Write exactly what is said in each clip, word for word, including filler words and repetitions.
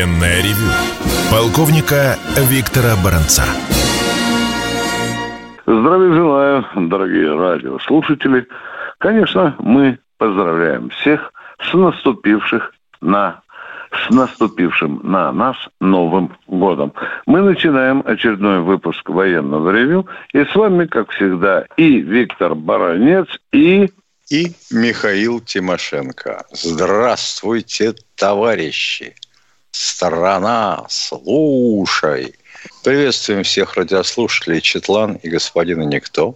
Военное ревю полковника Виктора Баранца. Здравия желаю, дорогие радиослушатели. Конечно, мы поздравляем всех с наступивших на с наступившим на нас Новым годом. Мы начинаем очередной выпуск военного ревю. И с вами, как всегда, и Виктор Баранец, и... И Михаил Тимошенко. Здравствуйте, товарищи! Страна, слушай! Приветствуем всех радиослушателей Читлан и господина Никто.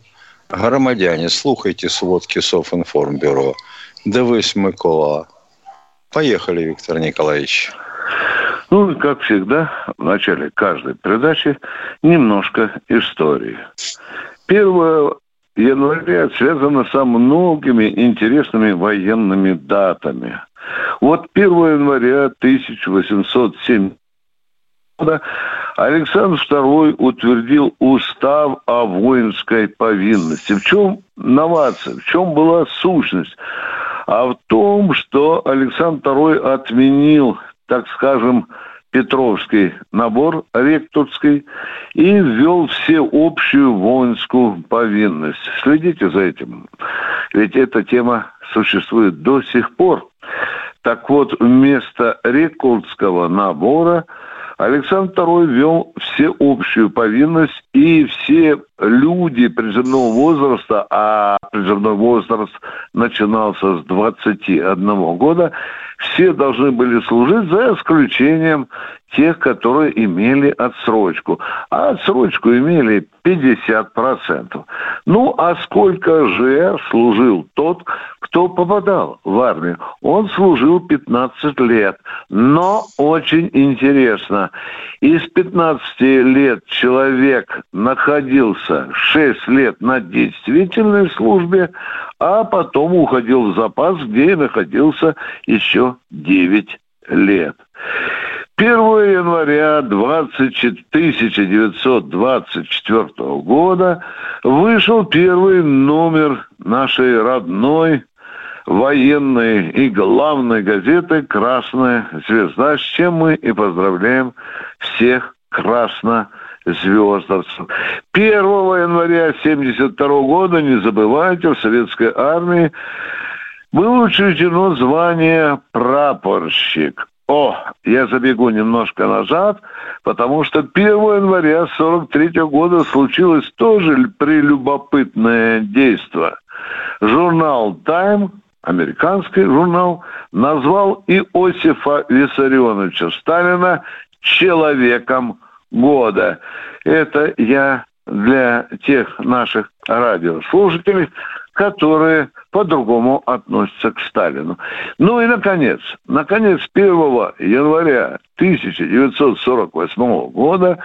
Громадяне, слухайте сводки Совинформбюро. Девись Микола. Поехали, Виктор Николаевич. Ну, как всегда, в начале каждой передачи немножко истории. Первое января связано со многими интересными военными датами. Вот первого января тысяча восемьсот седьмого года Александр Второй утвердил устав о воинской повинности. В чем новация, в чем была сущность? А в том, что Александр Второй отменил, так скажем, Петровский набор ректорский и ввел всеобщую воинскую повинность. Следите за этим, ведь эта тема существует до сих пор. Так вот, вместо ректорского набора Александр Второй ввел всеобщую повинность, и все люди призывного возраста, а призывной возраст начинался с двадцати одного года, все должны были служить, за исключением тех, которые имели отсрочку. А отсрочку имели пятьдесят процентов. Ну, а сколько же служил тот, кто попадал в армию? Он служил пятнадцать лет. Но очень интересно. Из пятнадцати лет человек находился шесть лет на действительной службе, а потом уходил в запас, где и находился еще девять лет. первого января тысяча девятьсот двадцать четвёртого года вышел первый номер нашей родной военной и главной газеты «Красная звезда», с чем мы и поздравляем всех краснозвездовцев. первого января тысяча девятьсот семьдесят второго года, не забывайте, в советской армии было учреждено звание «прапорщик». О, я забегу немножко назад, потому что первого января сорок третьего года случилось тоже прелюбопытное действие. Журнал Time, американский журнал, назвал Иосифа Виссарионовича Сталина человеком года. Это я для тех наших радиослушателей, которые по-другому относятся к Сталину. Ну и, наконец, наконец, первого января тысяча девятьсот сорок восьмого года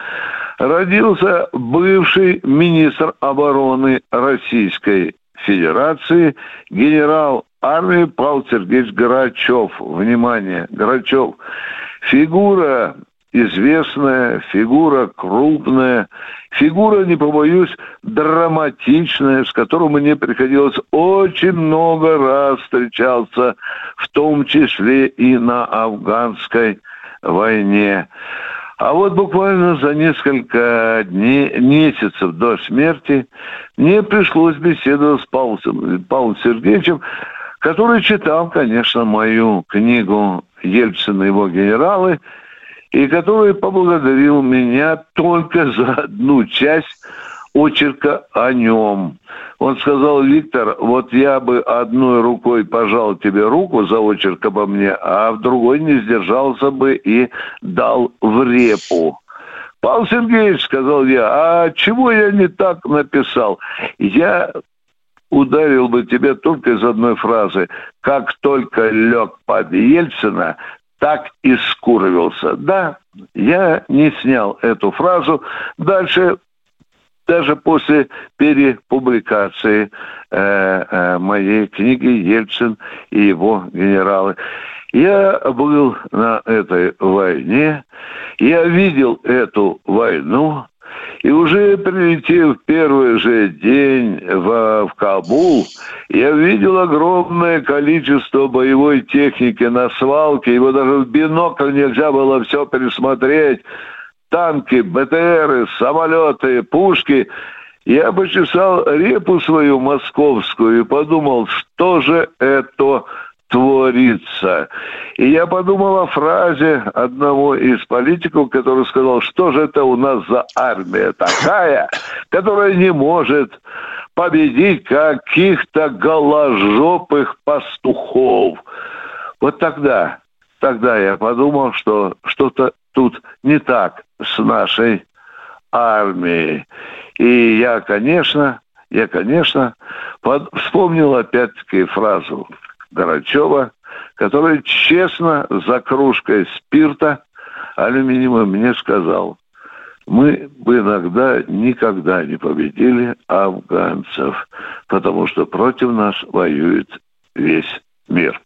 родился бывший министр обороны Российской Федерации генерал армии Павел Сергеевич Грачёв. Внимание, Грачёв. Фигура известная, фигура крупная, фигура, не побоюсь, драматичная, с которой мне приходилось очень много раз встречаться, в том числе и на афганской войне. А вот буквально за несколько дней, месяцев до смерти мне пришлось беседовать с Павлом, Павлом Сергеевичем, который читал, конечно, мою книгу «Ельцин и его генералы», и который поблагодарил меня только за одну часть очерка о нем. Он сказал: «Виктор, вот я бы одной рукой пожал тебе руку за очерк обо мне, а в другой не сдержался бы и дал в репу». «Павел Сергеевич, — сказал я, — а чего я не так написал? Я ударил бы тебя только из одной фразы. Как только лег под Ельцина, так и скурвился». Да, я не снял эту фразу. Дальше, даже после перепубликации э, э, моей книги «Ельцин и его генералы». Я был на этой войне, я видел эту войну, И уже прилетев в первый же день в, в Кабул, я видел огромное количество боевой техники на свалке. Его даже в бинокль нельзя было все пересмотреть. Танки, БТРы, самолеты, пушки. Я почесал репу свою московскую и подумал, что же это творится. И я подумал о фразе одного из политиков, который сказал, что же это у нас за армия такая, которая не может победить каких-то голожопых пастухов. Вот тогда, тогда я подумал, что что-то тут не так с нашей армией. И я, конечно, я, конечно, под... вспомнил опять-таки фразу Грачёва, который честно за кружкой спирта алюминиевого мне сказал: мы бы иногда никогда не победили афганцев, потому что против нас воюет весь мир.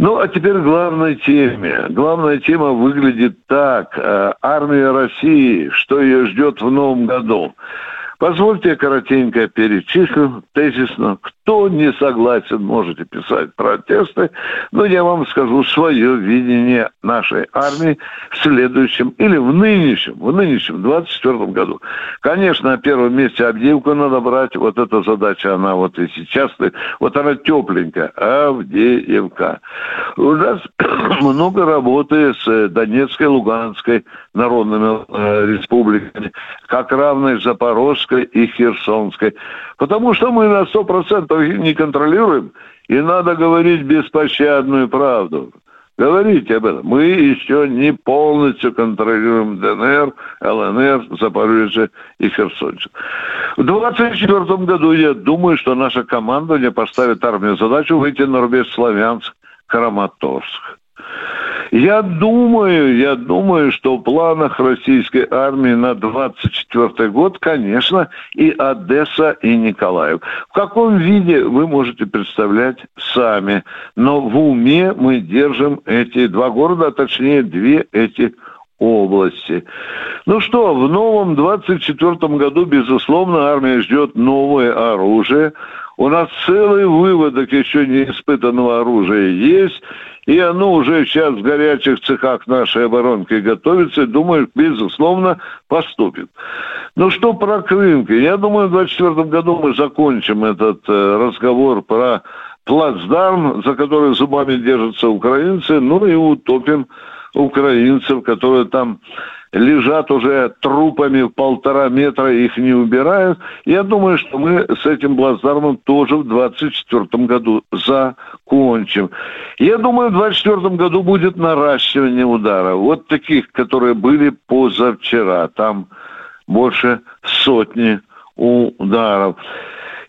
Ну, а теперь к главной теме. Главная тема выглядит так. Армия России, что ее ждет в новом году. Позвольте я коротенько перечислю тезисно. Кто не согласен, можете писать протесты, но я вам скажу свое видение нашей армии в следующем или в нынешнем, в нынешнем двадцать четвёртом году. Конечно, на первом месте Авдеевку надо брать. Вот эта задача, она вот и сейчас, вот она тепленькая. Авдеевка. У нас много работы с Донецкой, Луганской народными э, республиками, как равной Запорожье и Херсонской. Потому что мы на сто процентов не контролируем, и надо говорить беспощадную правду. Говорите об этом. Мы еще не полностью контролируем ДНР, ЛНР, Запорожье и Херсон. В двадцать четвёртом году я думаю, что наша командование поставит армию задачу выйти на рубеж Славянск, Краматорск. Я думаю, я думаю, что в планах российской армии на двадцать четвёртый год, конечно, и Одесса, и Николаев. В каком виде вы можете представлять сами, но в уме мы держим эти два города, а точнее две эти области. Ну что, в новом двадцать четвёртом году, безусловно, армия ждет новое оружие. У нас целый выводок еще не испытанного оружия есть, и оно уже сейчас в горячих цехах нашей оборонки готовится, и, думаю, безусловно, поступит. Ну что про Крымки? Я думаю, в двадцать четвёртом году мы закончим этот э, разговор про плацдарм, за который зубами держатся украинцы, ну и утопим украинцев, которые там лежат уже трупами в полтора метра, их не убирают. Я думаю, что мы с этим плацдармом тоже в двадцать четвёртом году закончим. Я думаю, в двадцать четвёртом году будет наращивание ударов. Вот таких, которые были позавчера. Там больше сотни ударов.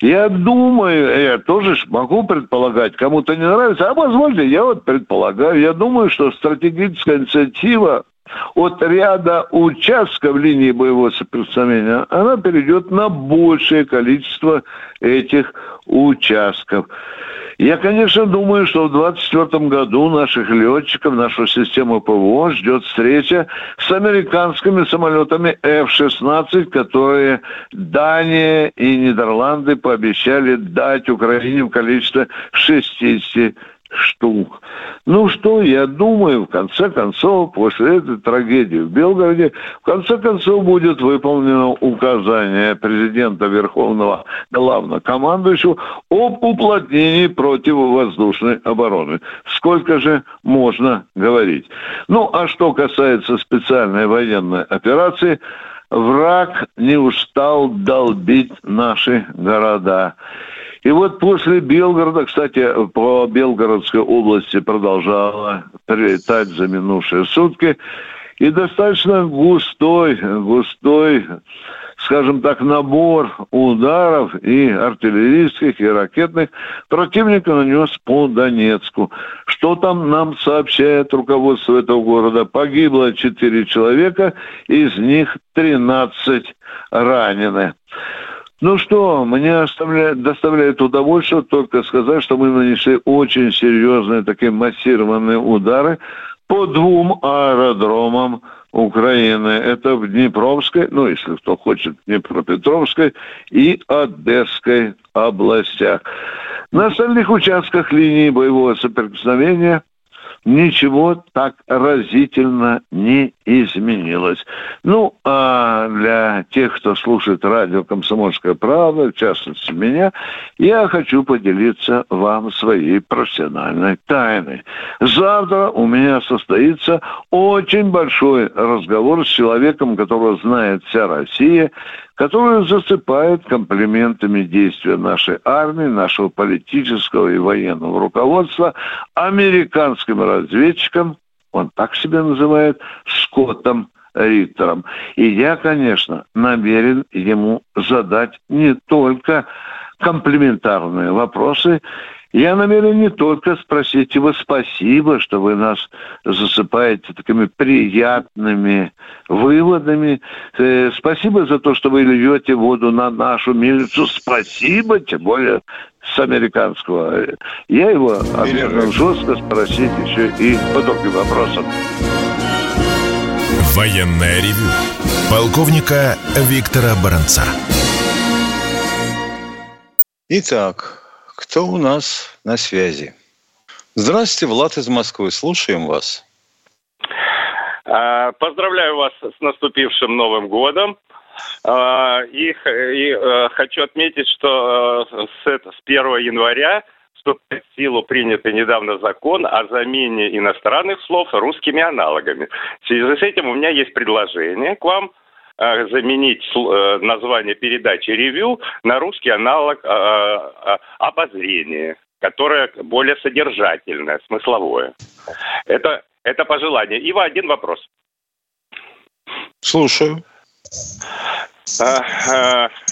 Я думаю, я тоже могу предполагать, кому-то не нравится, а позвольте, я вот предполагаю, я думаю, что стратегическая инициатива от ряда участков линии боевого соприкосновения, она перейдет на большее количество этих участков. Я, конечно, думаю, что в двадцать четвёртом году наших летчиков, нашу систему ПВО ждет встреча с американскими самолетами эф шестнадцать, которые Дания и Нидерланды пообещали дать Украине в количестве шестьдесят штук. Ну что, я думаю, в конце концов, после этой трагедии в Белгороде, в конце концов, будет выполнено указание президента Верховного Главнокомандующего об уплотнении противовоздушной обороны. Сколько же можно говорить? Ну, а что касается специальной военной операции, враг не устал долбить наши города. И вот после Белгорода, кстати, по Белгородской области продолжала прилетать за минувшие сутки, и достаточно густой, густой, скажем так, набор ударов и артиллерийских, и ракетных противник нанес по Донецку. Что там нам сообщает руководство этого города? Погибло четыре человека, из них тринадцать ранены. Ну что, мне оставляет, доставляет удовольствие только сказать, что мы нанесли очень серьезные такие массированные удары по двум аэродромам Украины. Это в Днепровской, ну, если кто хочет, Днепропетровской и Одесской областях. На остальных участках линии боевого соприкосновения ничего так разительно не изменилось. Ну, а для тех, кто слушает радио «Комсомольская правда», в частности меня, я хочу поделиться вам своей профессиональной тайной. Завтра у меня состоится очень большой разговор с человеком, которого знает вся Россия, которую засыпает комплиментами действия нашей армии, нашего политического и военного руководства, американским разведчиком, он так себя называет, Скоттом Риттером. И я, конечно, намерен ему задать не только комплиментарные вопросы, я намерен не только спросить его спасибо, что вы нас засыпаете такими приятными выводами. Э, спасибо за то, что вы льете воду на нашу мельницу. Спасибо, тем более с американского. Я его обязан жестко спросить еще и по другим вопросам. Военное ревю полковника Виктора Баранца. Итак, кто у нас на связи? Здравствуйте, Влад из Москвы. Слушаем вас. Поздравляю вас с наступившим Новым годом. И, и хочу отметить, что с первого января вступает в силу принятый недавно закон о замене иностранных слов русскими аналогами. В связи с этим у меня есть предложение к вам. Заменить название передачи «Ревью» на русский аналог «Обозрение», которое более содержательное, смысловое. Это, это пожелание. Ива, один вопрос. Слушаю.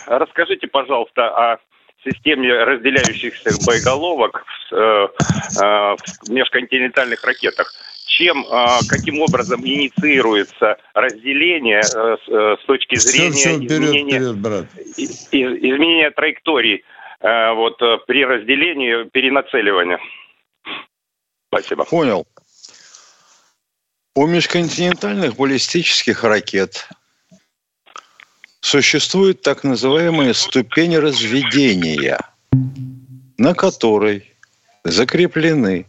Расскажите, пожалуйста, о системе разделяющихся боеголовок в межконтинентальных ракетах. Чем, каким образом инициируется разделение с точки зрения изменения, вперед, вперед, изменения траекторий вот, при разделении перенацеливания? Спасибо. Понял. У межконтинентальных баллистических ракет существуют так называемые ступени разведения, на которой закреплены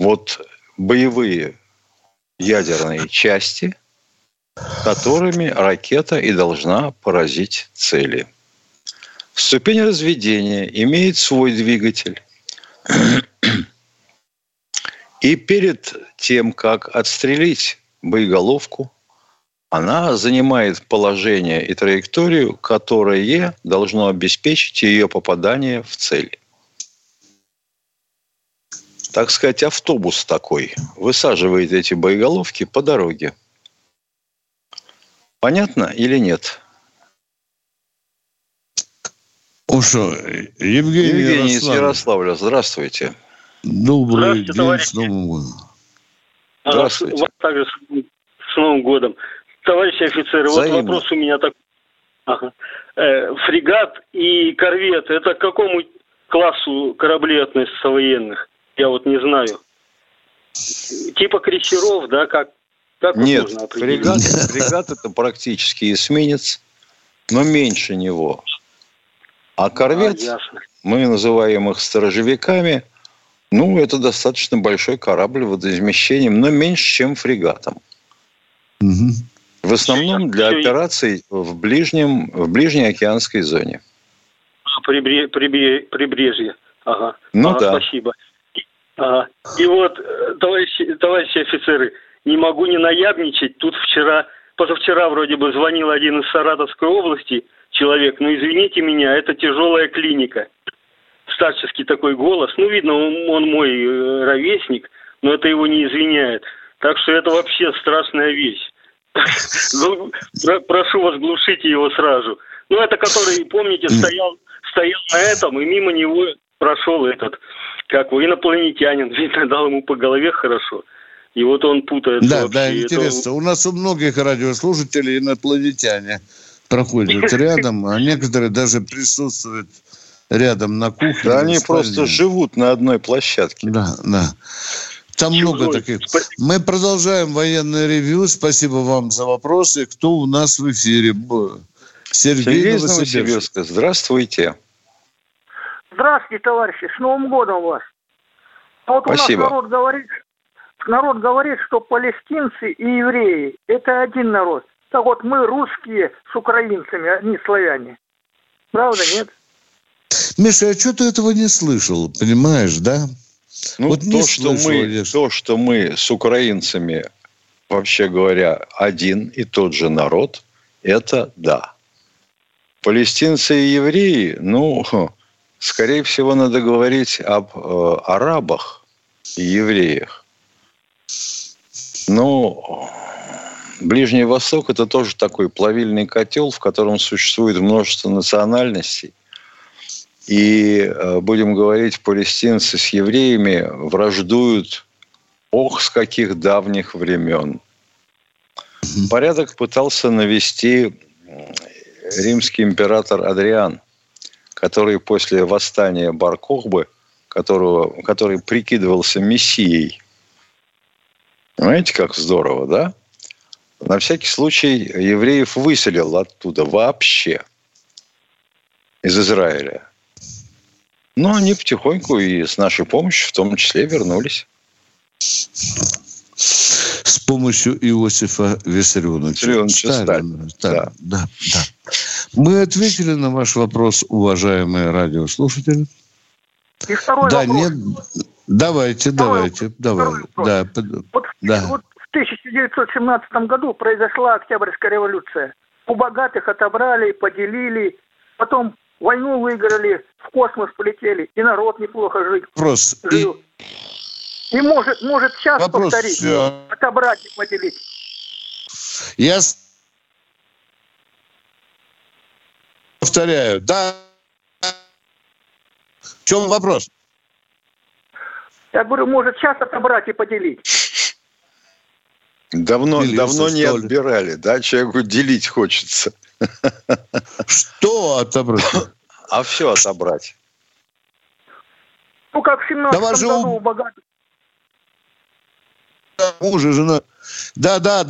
вот боевые ядерные части, которыми ракета и должна поразить цели. Ступень разведения имеет свой двигатель. И перед тем, как отстрелить боеголовку, она занимает положение и траекторию, которое должно обеспечить ее попадание в цель. Так сказать, автобус такой высаживает эти боеголовки по дороге. Понятно или нет? Ушел. Евгений, Евгений из Ярославля, здравствуйте. Добрый здравствуйте, день, товарищи. С Новым годом. Здравствуйте. Вас также с Новым годом. Товарищи офицеры, взаимно. Вот вопрос у меня такой. Ага. Э, фрегат и корвет, это к какому классу кораблей относятся военных? Я вот не знаю. Типа крейсеров, да? Как, как Нет, можно определить? Фрегат, фрегат это практически эсминец, но меньше него. А корвет, а, мы называем их сторожевиками, ну, это достаточно большой корабль водоизмещением, но меньше, чем фрегатом. Угу. В основном для операций в, ближнем, в ближнеокеанской зоне. Прибре, прибре, прибрежье. Ага. Ну ага, да. Спасибо. Ага. И вот, товарищи, товарищи офицеры, не могу не наябничать. Тут вчера, позавчера вроде бы звонил один из Саратовской области человек, но извините меня, это тяжелая клиника. Старческий такой голос. Ну, видно, он, он мой ровесник, но это его не извиняет. Так что это вообще страшная вещь. Прошу вас, глушите его сразу. Ну, это который, помните, стоял, стоял на этом, и мимо него прошел этот... Как вы, инопланетянин, видно, дал ему по голове хорошо. И вот он путает. Да, вообще. Да, интересно. Это... У нас у многих радиослушателей инопланетяне проходят рядом, а некоторые даже присутствуют рядом на кухне. Да они просто живут на одной площадке. Да, да. Там Чего? много таких. Спасибо. Мы продолжаем военное ревью. Спасибо вам за вопросы. Кто у нас в эфире? Сергей, Сергей из Новосибирска. Здравствуйте. Здравствуйте, товарищи. С Новым годом вас. Вот Спасибо. У нас народ говорит, народ говорит, что палестинцы и евреи – это один народ. Так вот, мы русские с украинцами, они славяне. Правда, нет? Миша, а что ты этого не слышал, понимаешь, да? Ну, вот то, что мы, то, что мы с украинцами, вообще говоря, один и тот же народ, это да. Палестинцы и евреи, ну, скорее всего, надо говорить об э, арабах и евреях. Ну, Ближний Восток – это тоже такой плавильный котел, в котором существует множество национальностей. И, будем говорить, палестинцы с евреями враждуют ох, с каких давних времен. Порядок пытался навести римский император Адриан, который после восстания Бар-Кохбы, которого, который прикидывался мессией. Понимаете, как здорово, да? На всякий случай евреев выселил оттуда вообще, из Израиля. Но они потихоньку и с нашей помощью в том числе вернулись. С помощью Иосифа Виссарионовича Сталина. Сталина. Да. Да, да. Мы ответили на ваш вопрос, уважаемые радиослушатели. И второй да, вопрос. Нет. Давайте, второй, давайте. Второй давай. Да. Вот, да. Вот в тысяча девятьсот семнадцатом году произошла Октябрьская революция. У богатых отобрали, поделили. Потом войну выиграли, в космос полетели, и народ неплохо жил. Просто. Жил. И, и может, может сейчас вопрос, повторить, все. Отобрать и поделить. Я повторяю, да. В чем вопрос? Я говорю, может сейчас отобрать и поделить. Давно, Делился, давно не отбирали, да? Человеку делить хочется. Что отобрать? А все отобрать. Ну, как в семнадцатом году у богатых. Муж и жена. Да, да.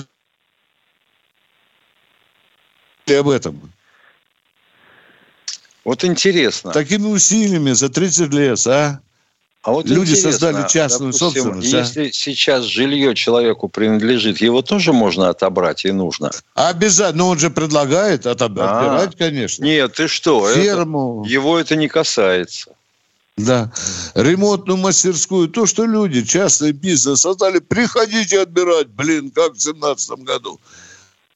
Ты об этом. Вот интересно. Такими усилиями за тридцать лет, а? А вот люди создали частную допустим, собственность. Если а? сейчас жилье человеку принадлежит, его тоже можно отобрать и нужно. Обязательно. Но он же предлагает отобрать, а, конечно. Нет, ты что? Ферму. Это, его это не касается. Да. Ремонтную мастерскую. То, что люди, частный бизнес создали, приходите отбирать, блин, как в семнадцатом году.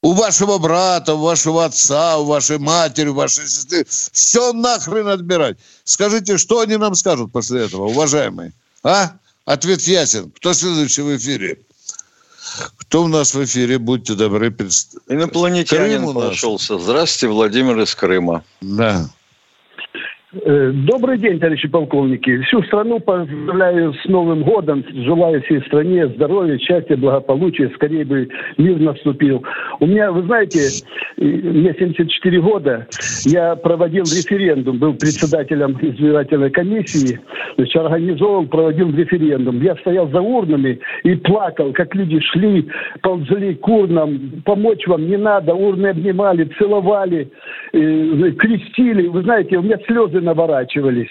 У вашего брата, у вашего отца, у вашей матери, у вашей сестры. Все нахрен отбирать. Скажите, что они нам скажут после этого, уважаемые? А? Ответ ясен. Кто следующий в эфире? Кто у нас в эфире? Будьте добры. Представ... Инопланетянин нашелся. Здравствуйте, Владимир из Крыма. Да. Добрый день, товарищи полковники. Всю страну поздравляю с Новым годом. Желаю всей стране здоровья, счастья, благополучия. Скорее бы мир наступил. У меня, вы знаете, мне семьдесят четыре года. Я проводил референдум. Был председателем избирательной комиссии. Значит, организовал, проводил референдум. Я стоял за урнами и плакал, как люди шли, ползли к урнам. Помочь вам не надо. Урны обнимали, целовали, крестили. Вы знаете, у меня слезы наворачивались.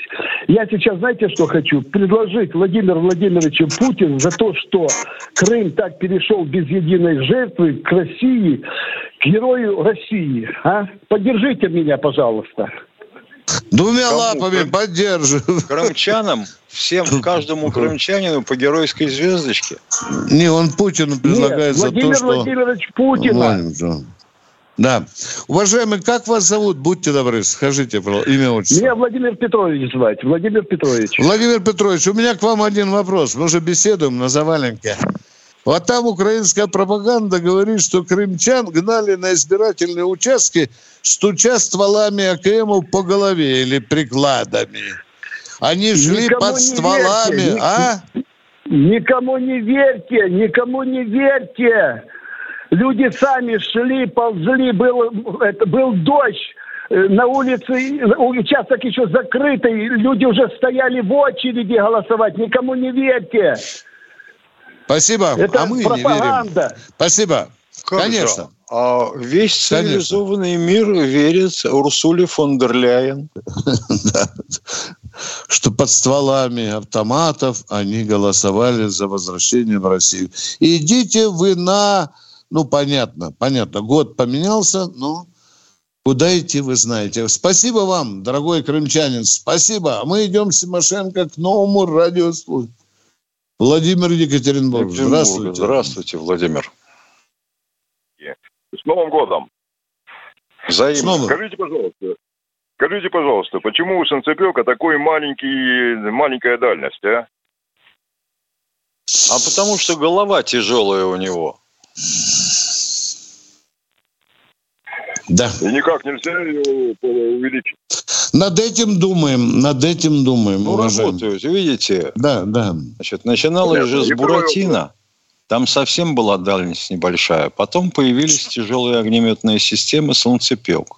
Я сейчас, знаете, что хочу? Предложить Владимиру Владимировичу Путину за то, что Крым так перешел без единой жертвы к России, к герою России. А? Поддержите меня, пожалуйста. Двумя Кому? лапами поддерживаю. Крымчанам? Всем, каждому крымчанину по геройской звездочке? Не, он Путину предлагает Нет, за Владимир то, что... Владимир Владимирович Путина. Да. Уважаемый, как вас зовут? Будьте добры, скажите, пожалуйста, имя, отчество. Меня Владимир Петрович звать. Владимир Петрович. Владимир Петрович, у меня к вам один вопрос. Мы же беседуем на Заваленке. Вот там украинская пропаганда говорит, что крымчан гнали на избирательные участки, стуча стволами АКМов по голове или прикладами. Они жили Никому под стволами, верьте. а? Никому не верьте, никому не верьте. Люди сами шли, ползли, был, это, был дождь на улице, участок еще закрытый, люди уже стояли в очереди голосовать, никому не верьте. Спасибо. Это а мы пропаганда. Не верим. Спасибо. Как Конечно. Же? А весь цивилизованный Конечно. Мир верит Урсуле фон дер Ляйен. Что под стволами автоматов они голосовали за возвращение в Россию. Идите вы на... Ну, понятно, понятно. Год поменялся, но куда идти, вы знаете. Спасибо вам, дорогой крымчанин. Спасибо. Мы идем с Тимошенко к новому радиослужбу. Владимир Екатеринбург. Здравствуйте. Здравствуйте, Владимир. С Новым годом. Взаимно. Скажите, пожалуйста, скажите, пожалуйста, почему у Солнцепёка такой маленький, маленькая дальность, а? А потому что голова тяжелая у него. Да. И никак нельзя ее увеличить. Над этим думаем, над этим думаем. Ну, работают, видите? Да, да. Значит, начиналось Нет, же с Буратино. Там совсем была дальность небольшая. Потом появились тяжелые огнеметные системы «Солнцепёк».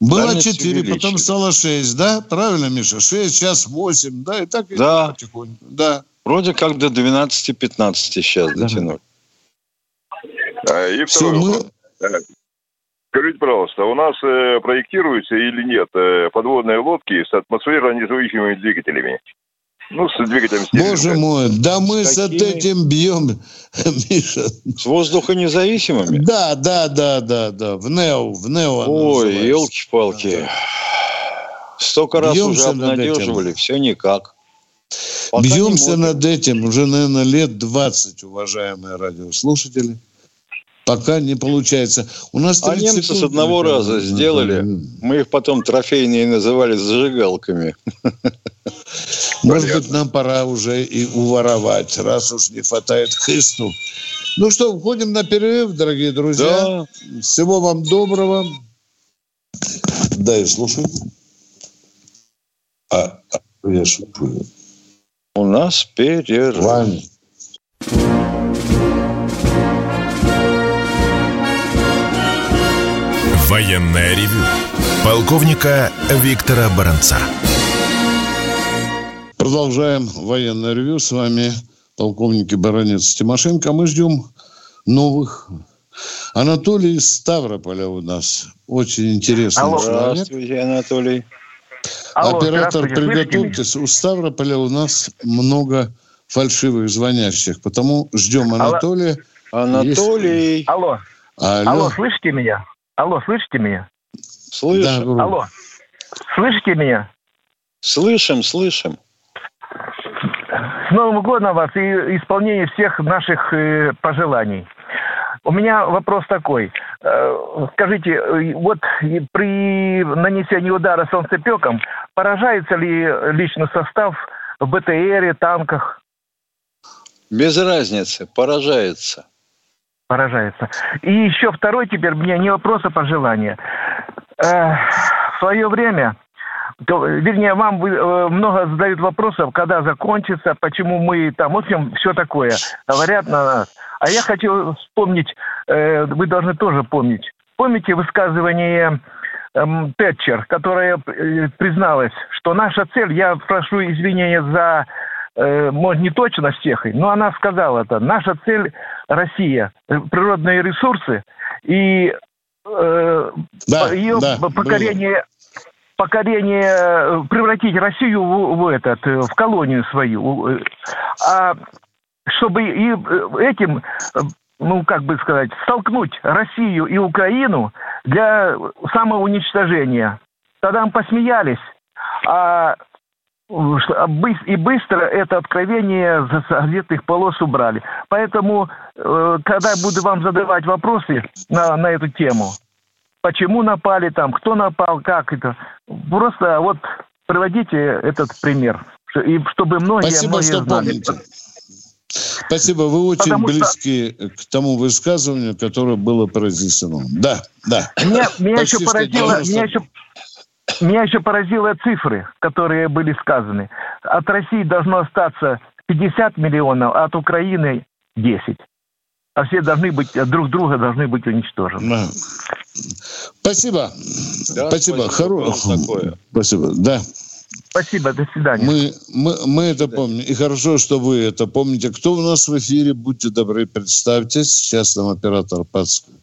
Было дальность четыре, увеличили. Потом стало шесть, да? Правильно, Миша? шесть, сейчас восемь, да? И так да. идет потихоньку. Да. Вроде как до двенадцати-пятнадцати сейчас да. дотянули. А, и второй вопрос. Мы... Скажите, пожалуйста, у нас э, проектируются или нет э, подводные лодки с атмосферонизующими двигателями? Ну, с двигателем... Боже мой, да мы с, с этим бьем, Миша. С воздухонезависимыми? Да, да, да, да, да. В НЭО, в НЭО. Ой, елки-палки. Столько раз уже обнадеживали, все никак. Бьемся над этим уже, наверное, лет двадцать, уважаемые радиослушатели. Пока не получается. У нас а немцы с одного раза сделали. Мы их потом трофейные называли зажигалками. Может быть, нам пора уже и уворовать, раз уж не хватает хисту. Ну что, уходим на перерыв, дорогие друзья. Да. Всего вам доброго. Да, и слушаю. А, а я шучу. У нас перерыв. Вань. Военное ревю полковника Виктора Баранца. Продолжаем военное ревю. С вами полковники Баранец и Тимошенко. Мы ждем новых. Анатолий из Ставрополя у нас. Очень интересный Алло. Человек. Здравствуйте, Анатолий. Алло, Оператор, приготовьтесь. У Ставрополя у нас много фальшивых звонящих. Потому ждем Анатолия. Алло. Анатолий. Есть... Алло. Алло. Алло, слышите меня? Алло, слышите меня? Слышу. Да, Алло, слышите меня? Слышим, слышим. С Новым годом вас и исполнение всех наших э, пожеланий. У меня вопрос такой. Э, скажите, вот при нанесении удара солнцепёком поражается ли личный состав в БТРе, танках? Без разницы, поражается. Поражается. И еще второй теперь мне не вопрос, а пожелание. Э, в свое время, то, вернее, вам вы, э, много задают вопросов, когда закончится, почему мы там, в общем, все такое. Говорят на нас. А я хочу вспомнить, э, вы должны тоже помнить. Помните высказывание э, Тэтчер, которая э, призналась, что наша цель, я прошу извинения за... может, не точно всех, но она сказала это. Наша цель – Россия, природные ресурсы и э, да, ее да, покорение, покорение, превратить Россию в, в, этот, в колонию свою. А чтобы и этим, ну, как бы сказать, столкнуть Россию и Украину для самоуничтожения. Тогда мы посмеялись, а... И быстро это откровение с газетных полос убрали. Поэтому, когда буду вам задавать вопросы на, на эту тему, почему напали там, кто напал, как это, просто вот приводите этот пример, и чтобы многие, Спасибо, многие что знали. Помните. Спасибо, вы очень Потому близки что... к тому высказыванию, которое было произнесено. Да, да. Меня, меня еще поразило... Меня еще... Меня еще поразило цифры, которые были сказаны. От России должно остаться пятьдесят миллионов, а от Украины десять. А все должны быть, друг друга должны быть уничтожены. Да. Спасибо. Да, спасибо. Хоро... Спасибо. Да. Спасибо, до свидания. Мы, мы, мы это помним. И хорошо, что вы это помните. Кто у нас в эфире? Будьте добры, представьтесь. Сейчас нам оператор подскажет.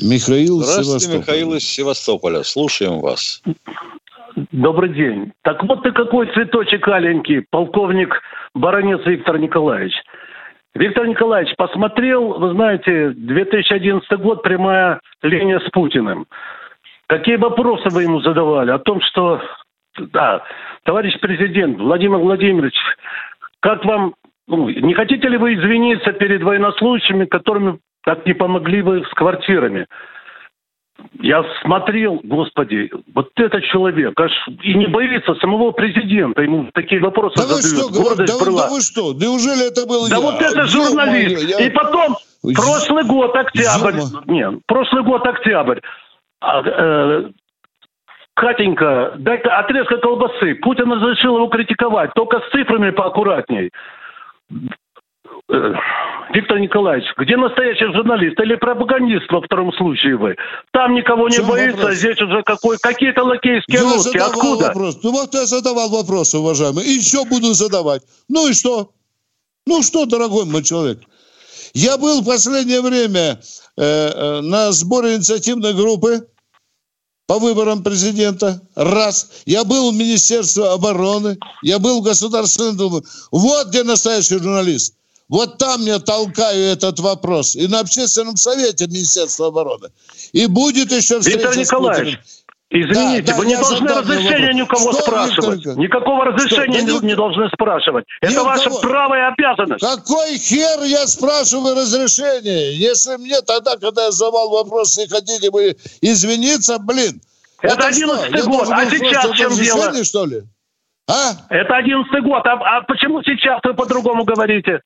Михаил, здравствуйте, Михаил из Севастополя. Слушаем вас. Добрый день. Так вот ты какой цветочек аленький, полковник Баранец Виктор Николаевич. Виктор Николаевич, посмотрел, вы знаете, две тысячи одиннадцатый год, прямая линия с Путиным. Какие вопросы вы ему задавали? О том, что, да, товарищ президент Владимир Владимирович, как вам, ну, не хотите ли вы извиниться перед военнослужащими, которыми так не помогли вы с квартирами? Я смотрел, господи, вот этот человек, аж и не боится самого президента, ему такие вопросы да задают. Что, да, да вы что, неужели это был да я? Да вот это журналист. Я... И потом, я... прошлый год, октябрь, я... нет, прошлый год, октябрь, э, Катенька, дай-ка отрезка колбасы, Путин разрешил его критиковать, только с цифрами поаккуратней. Виктор Николаевич, где настоящий журналист или пропагандист во втором случае вы? Там никого не боится, вопрос? А здесь уже какой, какие-то лакейские я русские. Задавал откуда? Вопрос. Ну вот я задавал вопрос, уважаемый, и еще буду задавать. Ну и что? Ну что, дорогой мой человек? Я был в последнее время э, на сборе инициативной группы по выборам президента. Раз. Я был в Министерстве обороны. Я был в Государственной Думе. Вот где настоящий журналист. Вот там я толкаю этот вопрос. И на общественном совете Министерства обороны. И будет еще встреча Виктор Николаевич, с Путиным. Извините, да, да, вы не должны разрешения ни у кого что, спрашивать. Виктор... Никакого разрешения да, не, не должны спрашивать. Это никого... ваше право и обязанность. Какой хер я спрашиваю разрешение? Если мне тогда, когда я задавал вопрос, не хотите вы извиниться, блин. Это, это одиннадцатый год. А сейчас в чем дело? Что ли? А? Это одиннадцатый год. А, а почему сейчас вы по-другому говорите?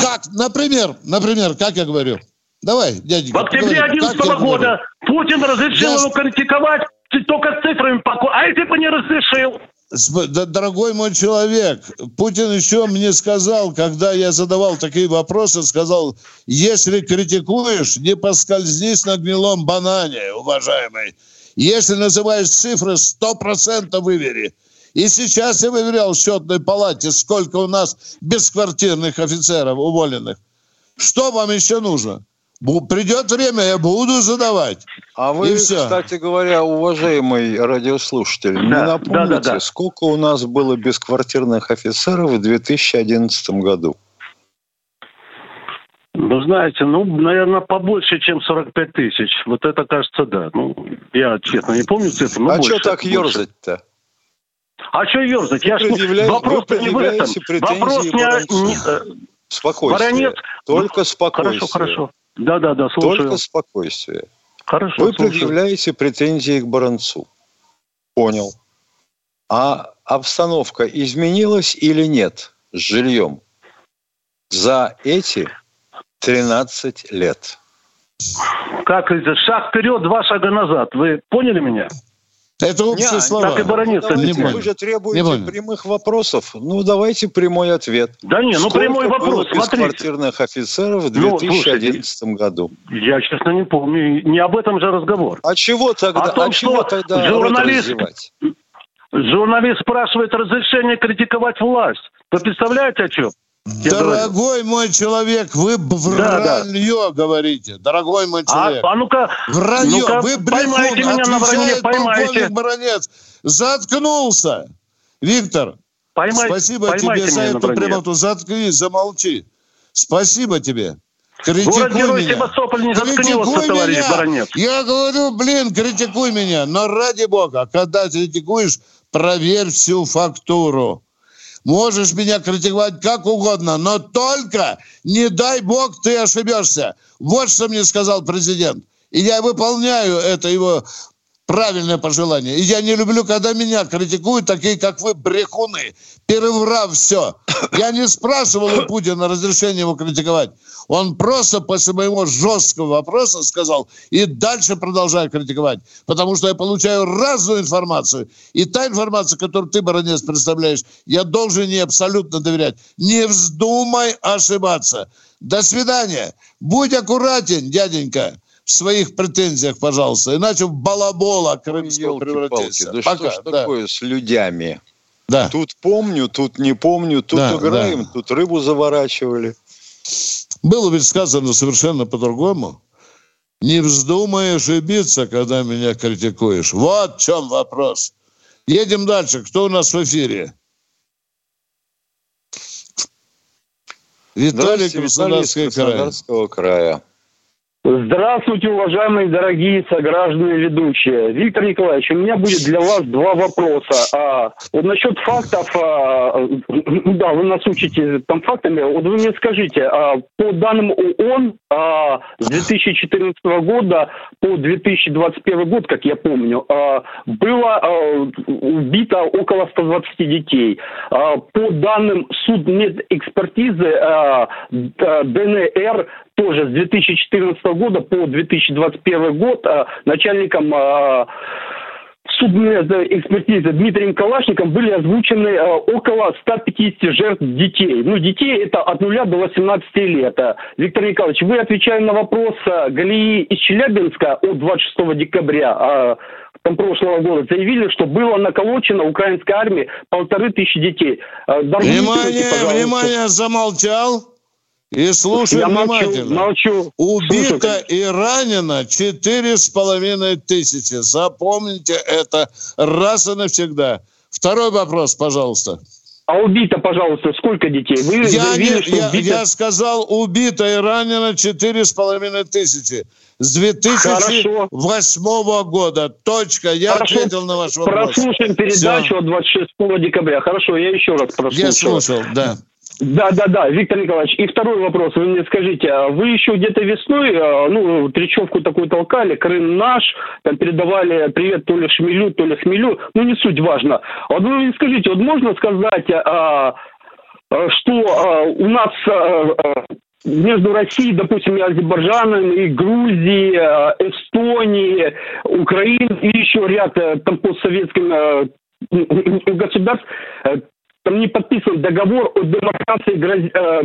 Как, например, например, как я говорю? Давай, дяденька. В октябре две тысячи одиннадцатого года Путин разрешил я... его критиковать только с цифрами. А если бы не разрешил? Дорогой мой человек, Путин еще мне сказал, когда я задавал такие вопросы, сказал, если критикуешь, не поскользнись на гнилом банане, уважаемый. Если называешь цифры, сто процентов вывери. И сейчас я выверял в счетной палате, сколько у нас бесквартирных офицеров уволенных. Что вам еще нужно? Придет время, я буду задавать. А вы, кстати говоря, уважаемый радиослушатель, да, не напомните, да, да, да. сколько у нас было бесквартирных офицеров в две тысячи одиннадцатом году? Ну, знаете, ну, наверное, побольше, чем сорок пять тысяч. Вот это, кажется, да. Ну, я, честно, не помню цифру. А больше, что так ерзать-то? А что ерзать? Я предъявляю... Вопрос не в этом. Вопрос не... Спокойствие. Баранец... Только спокойствие. Хорошо, хорошо. Да-да-да, слушаю. Только спокойствие. Хорошо, Вы слушаю. Предъявляете претензии к Баранцу. Понял. А обстановка изменилась или нет с жильем за эти тринадцать лет? Как это? Шаг вперед, два шага назад. Вы поняли меня? Это общие не, слова. Так и Баранец, ну, давайте, вы же требуете прямых вопросов. Ну, давайте прямой ответ. Да не, ну, сколько прямой вопрос. Сколько было бесквартирных офицеров в две тысячи одиннадцатом ну, году? Я, честно, не помню. Не об этом же разговор. А чего тогда? О том, а чего что тогда журналист, журналист спрашивает разрешение критиковать власть. Вы представляете, о чем? Я Дорогой говорю. мой человек, вы вранье да, да. говорите. Дорогой мой человек. А, а ну-ка, вранье. Ну-ка, вы брехун, меня на вранье, поймаете. Баранец. Заткнулся. Виктор, поймайте, спасибо поймайте тебе за эту прямоту. Заткнись, замолчи. Спасибо тебе. Критикуй Город-герой меня. Севастополь не заткнется, товарищ Баранец. Я говорю, блин, критикуй меня. Но ради бога, когда критикуешь, проверь всю фактуру. Можешь меня критиковать как угодно, но только, не дай бог, ты ошибешься. Вот что мне сказал президент. И я выполняю это его правильное пожелание. И я не люблю, когда меня критикуют такие, как вы, брехуны, переврав все. Я не спрашивал у Путина разрешения его критиковать. Он просто после моего жесткого вопроса сказал, и дальше продолжаю критиковать. Потому что я получаю разную информацию. И та информация, которую ты, Баранец, представляешь, я должен ей абсолютно доверять. Не вздумай ошибаться. До свидания. Будь аккуратен, дяденька. в своих претензиях, пожалуйста, иначе в балабола крымского превратится. Да пока, что ж да. такое с людьми? Да. Тут помню, тут не помню, тут да, играем, да. тут рыбу заворачивали. Было ведь сказано совершенно по-другому. Не вздумай ошибиться, когда меня критикуешь. Вот в чем вопрос. Едем дальше. Кто у нас в эфире? Виталий, Красноярский край. края. Здравствуйте, уважаемые, дорогие сограждане ведущие. Виктор Николаевич, у меня будет для вас два вопроса. А, вот насчет фактов, а, да, вы нас учите там фактами. Вот вы мне скажите, а, по данным ООН а, с две тысячи четырнадцатого года по две тысячи двадцать первый год, как я помню, а, было а, убито около ста двадцати детей. А, по данным судмедэкспертизы а, ДНР, тоже с две тысячи четырнадцатого года по две тысячи двадцать первый год а, начальником а, судмедэкспертизы Дмитрием Калашником были озвучены а, около ста пятидесяти жертв детей. Ну, детей это от нуля до восемнадцати лет. Виктор Николаевич, вы отвечали на вопрос а, Галии из Челябинска от двадцать шестого декабря а, там, прошлого года, заявили, что было наколочено украинской армии полторы тысячи детей. А, внимание, скажите, внимание, замолчал. И слушай я внимательно. Молчу, молчу. Убито слушай. И ранено четыре с половиной тысячи. Запомните это раз и навсегда. Второй вопрос, пожалуйста. А убито, пожалуйста, сколько детей? Вы я, заявили, не, что я, убито... я сказал, убито и ранено четыре с половиной тысячи. С две тысячи восьмого Хорошо. года. Точка. Я Хорошо. ответил на ваш вопрос. Прослушаем передачу от двадцать шестого декабря. Хорошо, я еще раз прослушал. Я слушал, да. Да, да, да, Виктор Николаевич. И второй вопрос. Вы мне скажите, вы еще где-то весной, ну, тречевку такую толкали, Крым наш, там передавали привет то ли Шмелю, то ли Хмелю, ну, не суть важно. Вот вы мне скажите, вот можно сказать, что у нас между Россией, допустим, и Азербайджаном, и Грузией, Эстонией, Украиной и еще ряд там постсоветских государств там не подписан договор о демаркации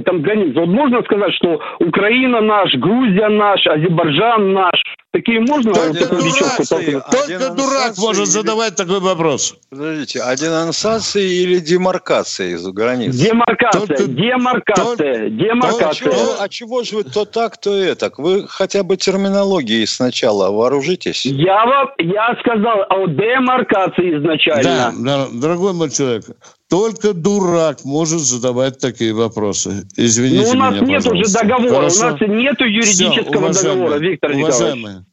там границ. Вот можно сказать, что Украина наш, Грузия наш, Азербайджан наш. Такие можно? Только, вот дурак, только дурак может или... задавать такой вопрос. Подождите, а денонсации или демаркации из-за границ? Демаркация, только... демаркация, только... демаркация. То, а чего же вы то так, то этак? Вы хотя бы терминологией сначала вооружитесь. Я вам, я сказал о демаркации изначально. Да, да, дорогой мой человек. Только дурак может задавать такие вопросы. Извините меня, пожалуйста. Но у нас нет уже договора. Хорошо? У нас нет юридического Все, договора, Виктор Николаевич. Уважаемые,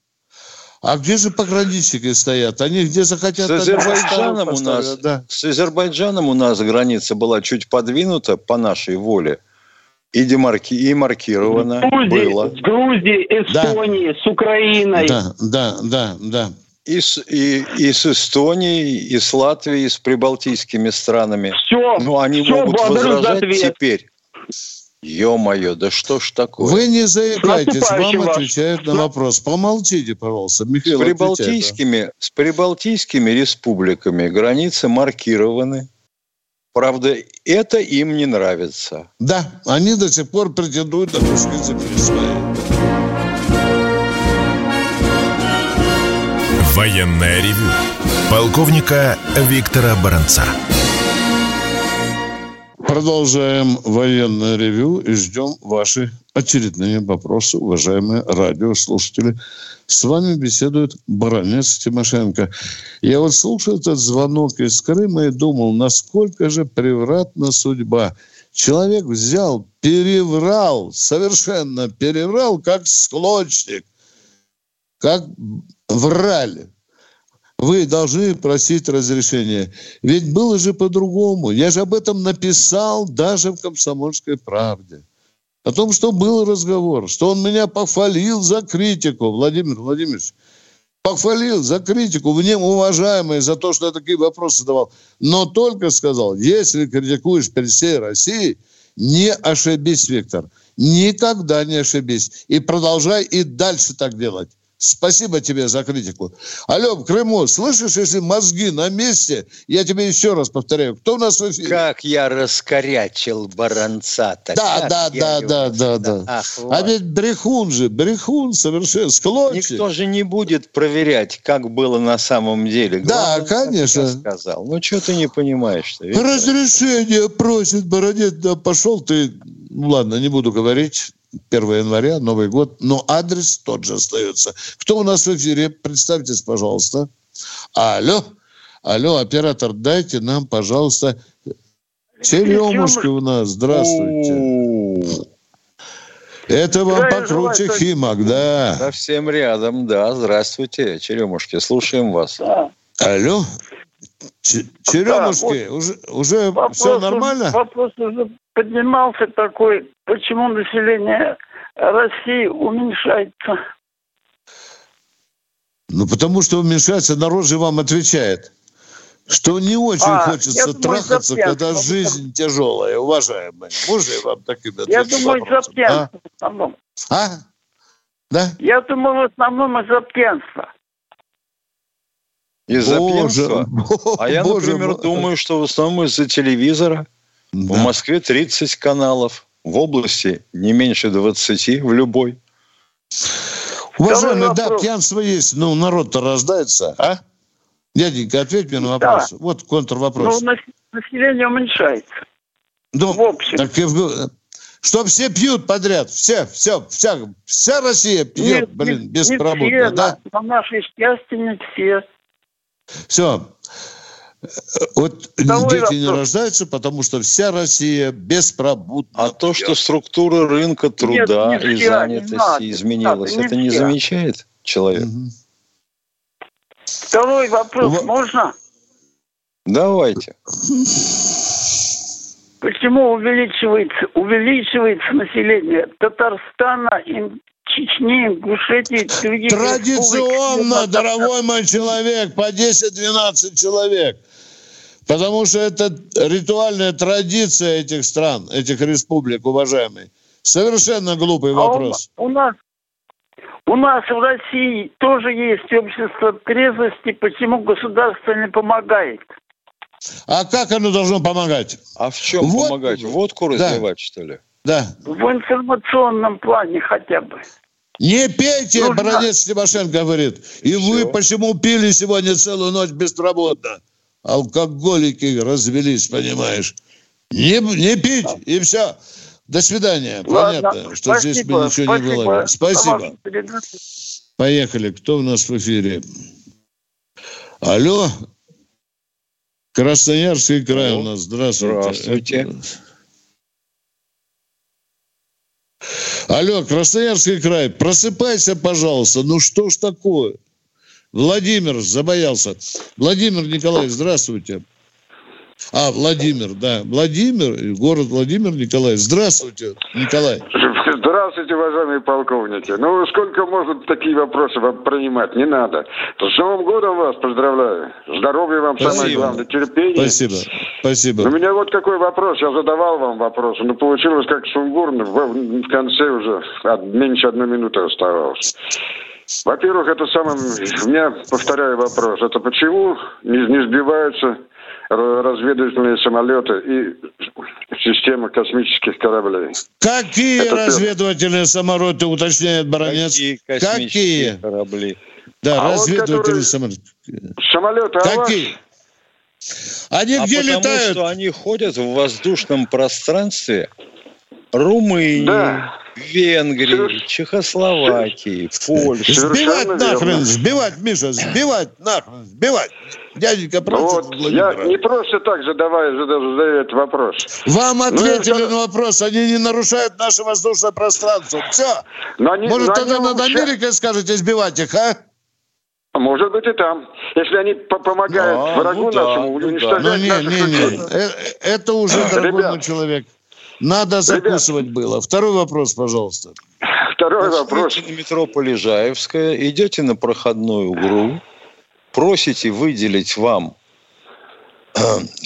а где же пограничники стоят? Они где захотят... С Азербайджаном, у нас, да. с Азербайджаном у нас граница была чуть подвинута по нашей воле. И, демарки, и маркирована была. С Грузией, Эстонией, да. с Украиной. Да, да, да, да. И с, и, и с Эстонией, и с Латвией, и с прибалтийскими странами. Все, Но они все, могут возражать теперь. Ё-моё, да что ж такое? Вы не заикайтесь, вам ваш. отвечают на вопрос. Помолчите, пожалуйста. Михаил, с прибалтийскими, отвечает, да. с прибалтийскими республиками границы маркированы. Правда, это им не нравится. Да, они до сих пор претендуют на русские земли свои. Военное ревю полковника Виктора Баранца. Продолжаем военное ревю и ждем ваши очередные вопросы, уважаемые радиослушатели. С вами беседует Баранец, Тимошенко. Я вот слушал этот звонок из Крыма и думал, насколько же превратна судьба. Человек взял, переврал, совершенно переврал, как склочник. Как врали. Вы должны просить разрешения. Ведь было же по-другому. Я же об этом написал даже в «Комсомольской правде». О том, что был разговор, что он меня похвалил за критику. Владимир Владимирович похвалил за критику. В нем уважаемый за то, что я такие вопросы задавал. Но только сказал, если критикуешь перед всей Россией, не ошибись, Виктор. Никогда не ошибись. И продолжай и дальше так делать. Спасибо тебе за критику. Алло, в Крыму, слышишь, если мозги на месте, я тебе еще раз повторяю, кто у нас в эфире? Как я раскорячил Баранца-то. Да, да, да, да, да, да. Ах, вот. А ведь брехун же, брехун совершенно, склончик. Никто же не будет проверять, как было на самом деле. Главное, да, конечно. Сказал. Ну, что ты не понимаешь-то? Разрешение просит Баранец, да пошел ты, ну ладно, не буду говорить. первого января, Новый год, но адрес тот же остается. Кто у нас в эфире? Представьтесь, пожалуйста. Алло, алло, оператор, дайте нам, пожалуйста, Черемушки у нас. Здравствуйте. О-о-о. Это вам покруче Химок, да. Совсем рядом, да. Здравствуйте, Черемушки, слушаем вас. Да. Алло. Черемушки, да, вот уже, уже вопрос, все нормально? Вопрос уже поднимался такой, почему население России уменьшается? Ну, потому что уменьшается, народ же вам отвечает, что не очень а, хочется трахаться, думаю, когда жизнь тяжелая, уважаемые. Можно я вам таким отвечу? Я думаю, из-за пьянства в основном. А? Да? Я думаю, в основном из-за пьянства. Из-за пьянства? А я, Боже, например, Боже. думаю, что в основном из-за телевизора. Да. В Москве тридцать каналов, в области не меньше двадцати, в любой. Уважаемый, да, пьянство есть, но народ-то рождается, а? Дяденька, ответь мне на вопрос. Да. Вот контрвопрос. Но население уменьшается. Ну, в общем. Так, что все пьют подряд, все, все, вся, вся Россия пьет, нет, блин, не, беспробудно, не да? На, на нашей счастье не все. Все. Вот Второй дети вопрос. не рождаются, потому что вся Россия беспробудна. А то, что структура рынка труда нет, и занятости не изменилась, не это не вся. замечает человек? Угу. Второй вопрос. В... Можно? Давайте. Почему увеличивается, увеличивается население Татарстана и Чечни, Ингушетии, других традиционно, республик, дорогой мой человек, по десять-двенадцать человек. Потому что это ритуальная традиция этих стран, этих республик, уважаемый. Совершенно глупый вопрос. А у, у, нас, у нас в России тоже есть общество трезвости, почему государство не помогает? А как оно должно помогать? А в чем вот, помогать? Водку разливать, да. что ли? Да. В информационном плане хотя бы. Не пейте, Нужно... Баранец Тимошенко говорит. И Все. вы почему пили сегодня целую ночь беспробудно? Алкоголики развелись, понимаешь. Не, не пить, и все. До свидания. Ладно. Понятно, что Спасибо. здесь мы ничего Спасибо. не выловим. Спасибо. Поехали. Кто у нас в эфире? Алло. Красноярский край Алло. у нас. Здравствуйте. Здравствуйте. Алло, Красноярский край, просыпайся, пожалуйста. Ну что ж такое? Владимир забоялся. Владимир Николаевич, здравствуйте. А, Владимир, да. Владимир, город Владимир Николаевич. Здравствуйте, Николай. Здравствуйте, уважаемые полковники. Ну, сколько можно такие вопросы вам принимать? Не надо. С Новым годом вас поздравляю. Здоровья вам, Спасибо. самое главное, терпение. Спасибо. Спасибо. У меня вот такой вопрос. Я задавал вам вопрос, но получилось как сумбурно. В конце уже меньше одной минуты оставалось. Во-первых, это самое... У меня, повторяю, вопрос. Это почему не сбиваются разведывательные самолеты и системы космических кораблей? Какие это разведывательные первое. самолеты, уточняет Баранец? Какие космические Какие? корабли? Да, а разведывательные вот самолеты. Самолеты, а Какие? Вас? Они а где потому, летают? Что они ходят в воздушном пространстве Румынии, да. Венгрии, Все... Чехословакии, Польши. Сбивать нахрен, верно. сбивать, Миша, сбивать нахрен, сбивать. Дяденька, вот, я не просто так задаваю, задаю этот вопрос. Вам ответили ну, на вопрос. Они не нарушают наше воздушное пространство. Все. Но они, Может, но тогда над Америкой учат... скажете сбивать их, а? Может быть и там. Если они помогают а, врагу ну, нашему да, уничтожать да. Ну, не, наших не, не. Это уже, а, дорогой ребят, мой человек. Надо закусывать ребят. было. Второй вопрос, пожалуйста. Второй Вы вопрос. На метро Полежаевская, идете на проходную ГРУ, просите выделить вам э,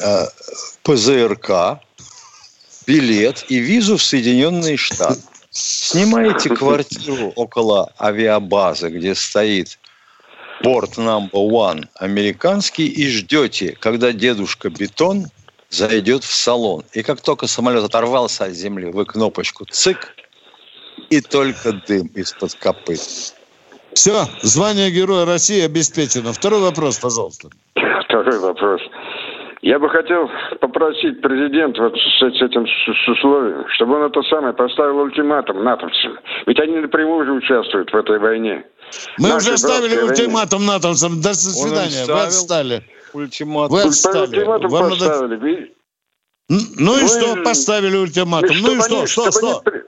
э, ПЗРК, билет и визу в Соединенные Штаты. Снимаете квартиру около авиабазы, где стоит порт номер один американский, и ждете, когда дедушка Бетон зайдет в салон. И как только самолет оторвался от земли, вы кнопочку цик, и только дым из-под копыт. Все, звание Героя России обеспечено. Второй вопрос, пожалуйста. Второй вопрос. Я бы хотел попросить президента вот с этим условием, чтобы он это самое поставил ультиматум натовцам. Ведь они напрямую же участвуют в этой войне. Мы Наши уже ставили ультиматум войне. натовцам. До свидания. Вы отстали. Ультиматум. Вы отстали. Ультиматум Вам поставили. Надо... Ну и Вы... что поставили ультиматум? Ну и что? Они, что? Что? Они...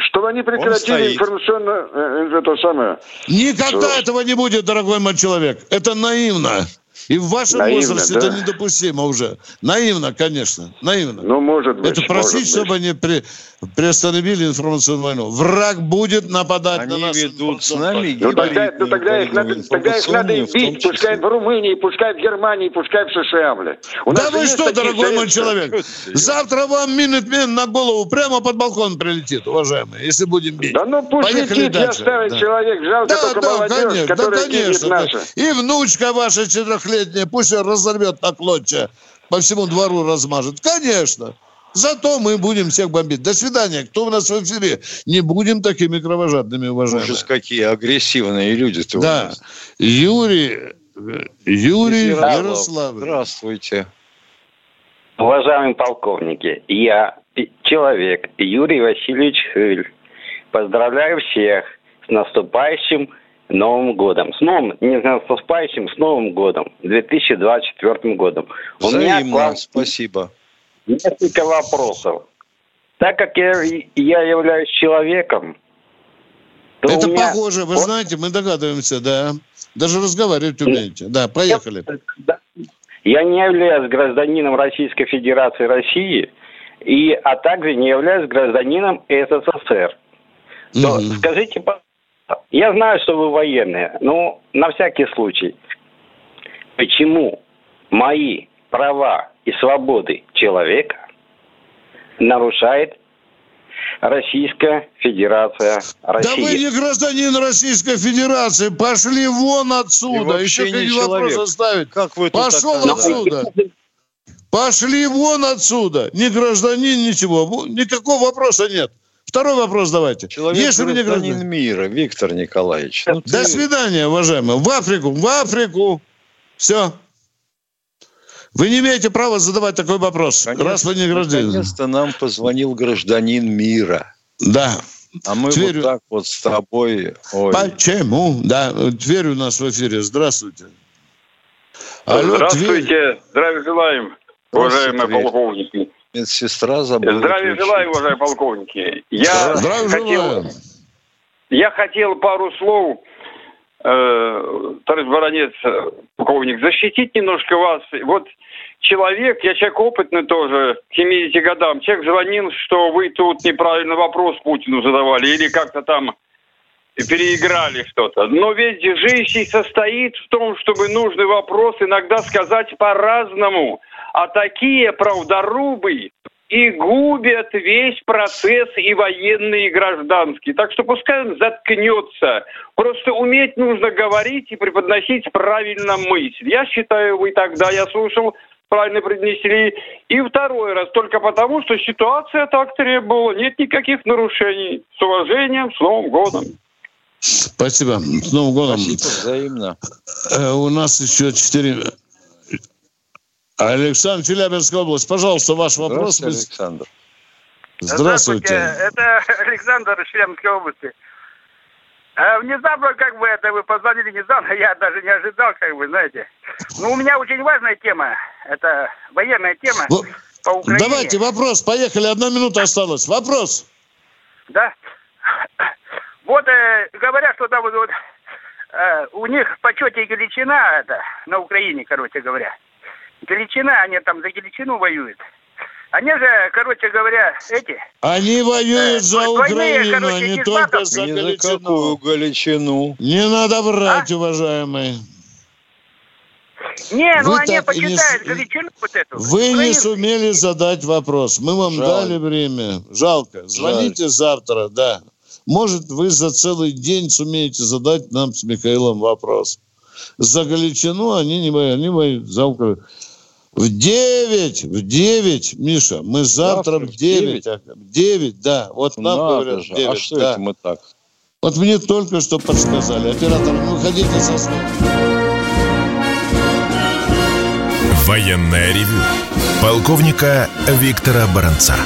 Чтобы они прекратили информационно э, это самое. Никогда Все. этого не будет, дорогой мой человек. Это наивно. И в вашем наивно, возрасте да. это недопустимо уже. Наивно, конечно. Наивно. Ну, может быть. Это просить, чтобы они при, приостановили информационную войну. Враг будет нападать они на нас. Они ведут с нами. Ну, тогда, ну, тогда, их надо, тогда их надо и бить. Пускай в Румынии, пускай в Германии, пускай в США. Бля. У да нас вы что, дорогой средства. мой человек. Завтра вам минет-мин на голову прямо под балкон прилетит, уважаемые. Если будем бить. Да ну пусть летит, я старый да. человек. Жалко да, только да, молодежь, конечно, которая да, конечно, наша. Да. И внучка ваша четырехлетняя. Пусть разорвет на клочья, по всему двору размажет. Конечно. Зато мы будем всех бомбить. До свидания. Кто у нас в эфире? Не будем такими кровожадными, уважаемые. Ужас, какие агрессивные люди-то да. у нас. Юрий, Юрий Ярославль. Здравствуйте. Уважаемые полковники, я человек Юрий Васильевич Хыль. Поздравляю всех с наступающим Новым годом. С новым, не знаю, с наступающим, с Новым годом, две тысячи двадцать четвёртым годом. У Взаимно, меня вам спасибо. Несколько вопросов. Так как я, я являюсь человеком... Это меня... похоже, вы вот. знаете, мы догадываемся, да. Даже разговаривать умеете. Да, поехали. Я не являюсь гражданином Российской Федерации России, и, а также не являюсь гражданином СССР. То, mm-hmm. скажите, пожалуйста, я знаю, что вы военные, но на всякий случай, почему мои права и свободы человека нарушает Российская Федерация России? Да вы не гражданин Российской Федерации, пошли вон отсюда, еще какие вопросы ставить. Как вы Пошел так... отсюда. Пошли вон отсюда. Не гражданин, ничего, никакого вопроса нет. Второй вопрос давайте. Человек-гражданин мира, Виктор Николаевич. Ну, До ты... свидания, уважаемые. В Африку, в Африку. Все. Вы не имеете права задавать такой вопрос, конечно, раз вы не гражданин. Наконец-то нам позвонил гражданин мира. Да. А мы Тверь... вот так вот с тобой... Ой. Почему? Да, Тверь у нас в эфире. Здравствуйте. Алло, Здравствуйте. Тверь. Здравия желаем, уважаемые полковники. Медсестра забыла. Здравия желаю, уважаемые полковники. Я хотел, я хотел пару слов, э, товарищ Баранец, полковник, защитить немножко вас. Вот человек, я человек опытный тоже, к семидесяти годам, человек звонил, что вы тут неправильно вопрос Путину задавали или как-то там переиграли что-то. Но ведь жизнь состоит в том, чтобы нужный вопрос иногда сказать по-разному. А такие правдорубы и губят весь процесс и военный, и гражданский. Так что пускай он заткнется. Просто уметь нужно говорить и преподносить правильно мысль. Я считаю, вы тогда, я слушал, правильно принесли. И второй раз только потому, что ситуация так требовала. Нет никаких нарушений. С уважением, с Новым годом. Спасибо. С Новым годом. Спасибо взаимно. Э, у нас еще четыре... Александр, Челябинская область. Пожалуйста, ваш вопрос. Здравствуйте, Александр. Здравствуйте. Здравствуйте. Это Александр из Челябинской области. Внезапно, как бы, это вы позвонили внезапно, я даже не ожидал, как бы, знаете. Но у меня очень важная тема. Это военная тема ну, по Украине. Давайте вопрос, поехали, одна минута осталась. Вопрос. Да. Вот, э, говорят, что там вот, вот, э, у них в почете Галичина, это, на Украине, короче говоря. Галичина, они там за Галичину воюют. Они же, короче говоря, эти... Они воюют э, за Украину, короче, не только за Галичину. Не за какую Галичину. Не надо врать, а? уважаемые. Не, вы ну они почитают не... Галичину вот эту. Вы не сумели задать вопрос. Мы вам Жаль. дали время. Жалко. Звоните Жаль. завтра, да. Может, вы за целый день сумеете задать нам с Михаилом вопрос. За Галичину они не мои, они мои завтра. В девять, в девять, Миша, мы завтра, завтра в девять. В девять, да. Вот нам Надо говорят же. в девять. А что да. это мы так? Вот мне только что подсказали. Оператор, не выходите со сна. Военное ревю полковника Виктора Баранца.